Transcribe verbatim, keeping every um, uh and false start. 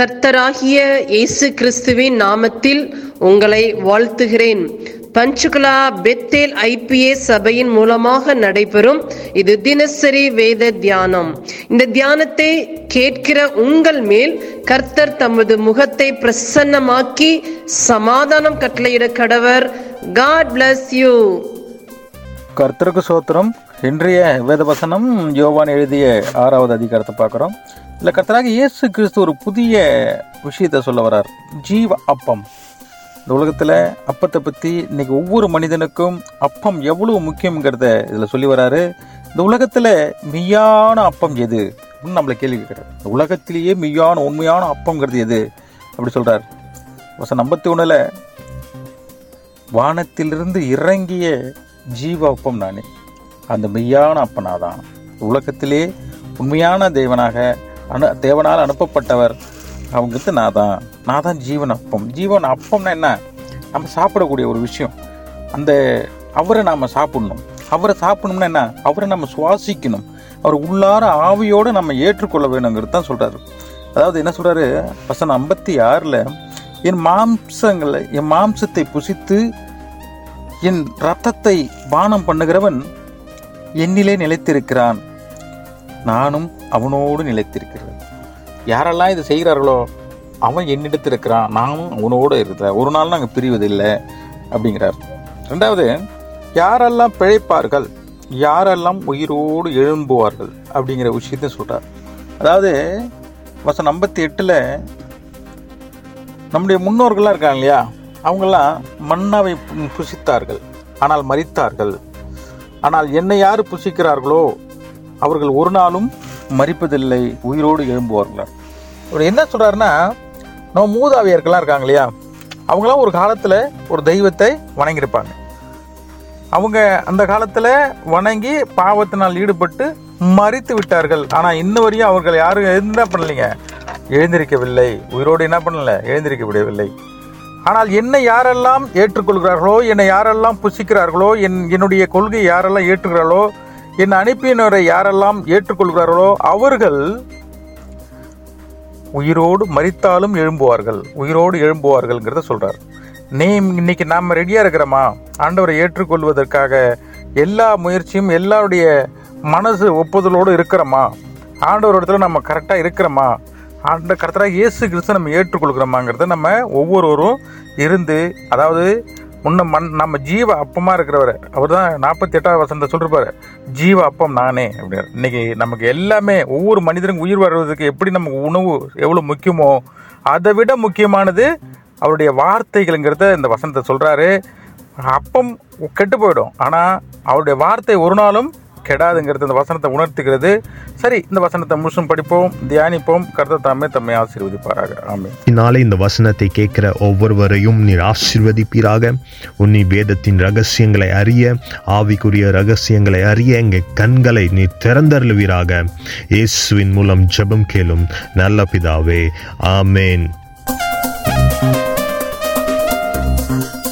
கர்த்தராகிய இயேசு கிறிஸ்துவின் நாமத்தில் உங்களை வாழ்த்துகிறேன். பஞ்சுகுலா பெத்தேல் ஐபிஏ சபையின் மூலமாக நடைபெறும் இது தினசரி வேத தியானம். இந்த தியானத்தை கேட்கிற உங்கள் மேல் கர்த்தர் தமது முகத்தை பிரசன்னமாக்கி சமாதானம் கட்டளையிட கடவர். God bless you. கர்த்தருக்கு சோத்திரம். இன்றைய வேத வசனம் யோவான் எழுதிய ஆறாவது அதிகாரத்தை பார்க்குறோம். இல்லை, கர்த்தராக இயேசு கிறிஸ்து ஒரு புதிய விஷயத்தை சொல்ல வர்றார். ஜீவ அப்பம். இந்த உலகத்தில் அப்பத்தை பற்றி இன்றைக்கி ஒவ்வொரு மனிதனுக்கும் அப்பம் எவ்வளோ முக்கியங்கிறத இதில் சொல்லி வர்றாரு. இந்த உலகத்தில் மெய்யான அப்பம் எது அப்படின்னு நம்மளை கேள்வி கேட்குறாரு. இந்த உலகத்திலேயே மெய்யான உண்மையான அப்பங்கிறது எது அப்படி சொல்கிறார். வசனம் ஐம்பத்தி ஒன்றில் வானத்திலிருந்து இறங்கிய ஜீவ அப்பம் நானே, அந்த மெய்யான அப்பனாதான், உலகத்திலே உண்மையான தேவனாக அனு தேவனால் அனுப்பப்பட்டவர் அவங்களுக்கு நான் தான் நான் தான் ஜீவன் அப்பம். ஜீவன் அப்பம்னா என்ன? நம்ம சாப்பிடக்கூடிய ஒரு விஷயம். அந்த அவரை நாம் சாப்பிடணும். அவரை சாப்பிடணும்னா என்ன? அவரை நம்ம சுவாசிக்கணும். அவர் உள்ளார ஆவியோடு நம்ம ஏற்றுக்கொள்ள வேணுங்கிறது தான் சொல்கிறாரு. அதாவது என்ன சொல்கிறாரு? வசனம் ஐம்பத்தி ஆறில் என் மாம்சங்களை என் மாம்சத்தை புசித்து என் ரத்தத்தை பானம் பண்ணுகிறவன் என்னிலே நிலைத்திருக்கிறான், நானும் அவனோடு நிலைத்திருக்கிறது. யாரெல்லாம் இதை செய்கிறார்களோ அவன் என்னிடத்திருக்கிறான், நானும் அவனோடு இருக்கிறேன், ஒரு நாள் நாங்கள் பிரிவதில்லை அப்படிங்கிறார். ரெண்டாவது, யாரெல்லாம் பிழைப்பார்கள் யாரெல்லாம் உயிரோடு எழும்புவார்கள் அப்படிங்கிற விஷயத்தையும் சொல்கிறார். அதாவது வசனம் ஐம்பத்தி எட்டில் நம்முடைய முன்னோர்கள்லாம் இருக்காங்க இல்லையா, அவங்களாம் மன்னாவை புசித்தார்கள் ஆனால் மரித்தார்கள், ஆனால் என்னை யார் புசிக்கிறார்களோ அவர்கள் ஒரு நாளும் மரிப்பதில்லை, உயிரோடு எழும்புவார்கள். அவர் என்ன சொல்கிறாருன்னா, நம்ம மூதாவியர்கள்லாம் இருக்காங்க இல்லையா, அவங்களாம் ஒரு காலத்தில் ஒரு தெய்வத்தை வணங்கியிருப்பாங்க. அவங்க அந்த காலத்தில் வணங்கி பாவத்தினால் ஈடுபட்டு மரித்து விட்டார்கள். ஆனால் இன்ன வரையும் அவர்கள் யாரும் என்ன பண்ணலைங்க, எழுந்திருக்கவில்லை, உயிரோடு என்ன பண்ணலை, எழுந்திருக்க விடவில்லை. ஆனால் என்னை யாரெல்லாம் ஏற்றுக்கொள்கிறார்களோ, என்னை யாரெல்லாம் புசிக்கிறார்களோ, என் என்னுடைய கொள்கையை யாரெல்லாம் ஏற்றுகிறார்களோ, என் அனுப்பியினரை யாரெல்லாம் ஏற்றுக்கொள்கிறார்களோ அவர்கள் உயிரோடு மரித்தாலும் எழும்புவார்கள், உயிரோடு எழும்புவார்கள்ங்கிறத சொல்கிறார். நீ இன்னைக்கு நாம் ரெடியாக இருக்கிறோமா? ஆண்டவரை ஏற்றுக்கொள்வதற்காக எல்லா முயற்சியும் எல்லாருடைய மனசு ஒப்புதலோடு இருக்கிறோமா? ஆண்டவர் இடத்துல நம்ம கரெக்டாக இருக்கிறோமா? ஆண்ட கர்த்தராக இயேசு கிறிஸ்து நம்ம ஏற்றுக்கொள்கிறோமாங்கிறத நம்ம ஒவ்வொருவரும் இருந்து, அதாவது முன்ன மண் நம்ம ஜீவ அப்பமாக இருக்கிறவர் அவர் தான் நாற்பத்தி எட்டாவது வசனத்தை சொல்லிருப்பார், ஜீவ அப்பம் நானே அப்படிங்கிற. இன்றைக்கி நமக்கு எல்லாமே ஒவ்வொரு மனிதனுக்கு உயிர் வர்றதுக்கு எப்படி நமக்கு உணவு எவ்வளோ முக்கியமோ அதை விட முக்கியமானது அவருடைய வார்த்தைகள்ங்கிறத இந்த வசனத்தை சொல்கிறாரு. அப்பம் கெட்டு போயிடும், ஆனால் அவருடைய வார்த்தை ஒரு நாளும் கெடாதுங்கிறது இந்த வசனத்தை உணர்த்துகிறது. சரி, இந்த வசனத்தை முழுசும் படிப்போம், தியானிப்போம். கர்த்தர் தாமே தம்மை ஆசீர்வதிப்பாராக. ஆமென். இந்நாளே இந்த வசனத்தை கேட்கிற ஒவ்வொருவரையும் நீர் ஆசீர்வதிப்பீராக. உன்னி வேதத்தின் ரகசியங்களை அறிய, ஆவிக்குரிய ரகசியங்களை அறிய எங்கள் கண்களை நீர் திறந்தருளுவீராக. இயேசுவின் மூலம் ஜெபம் கேளும் நல்ல பிதாவே, ஆமென்.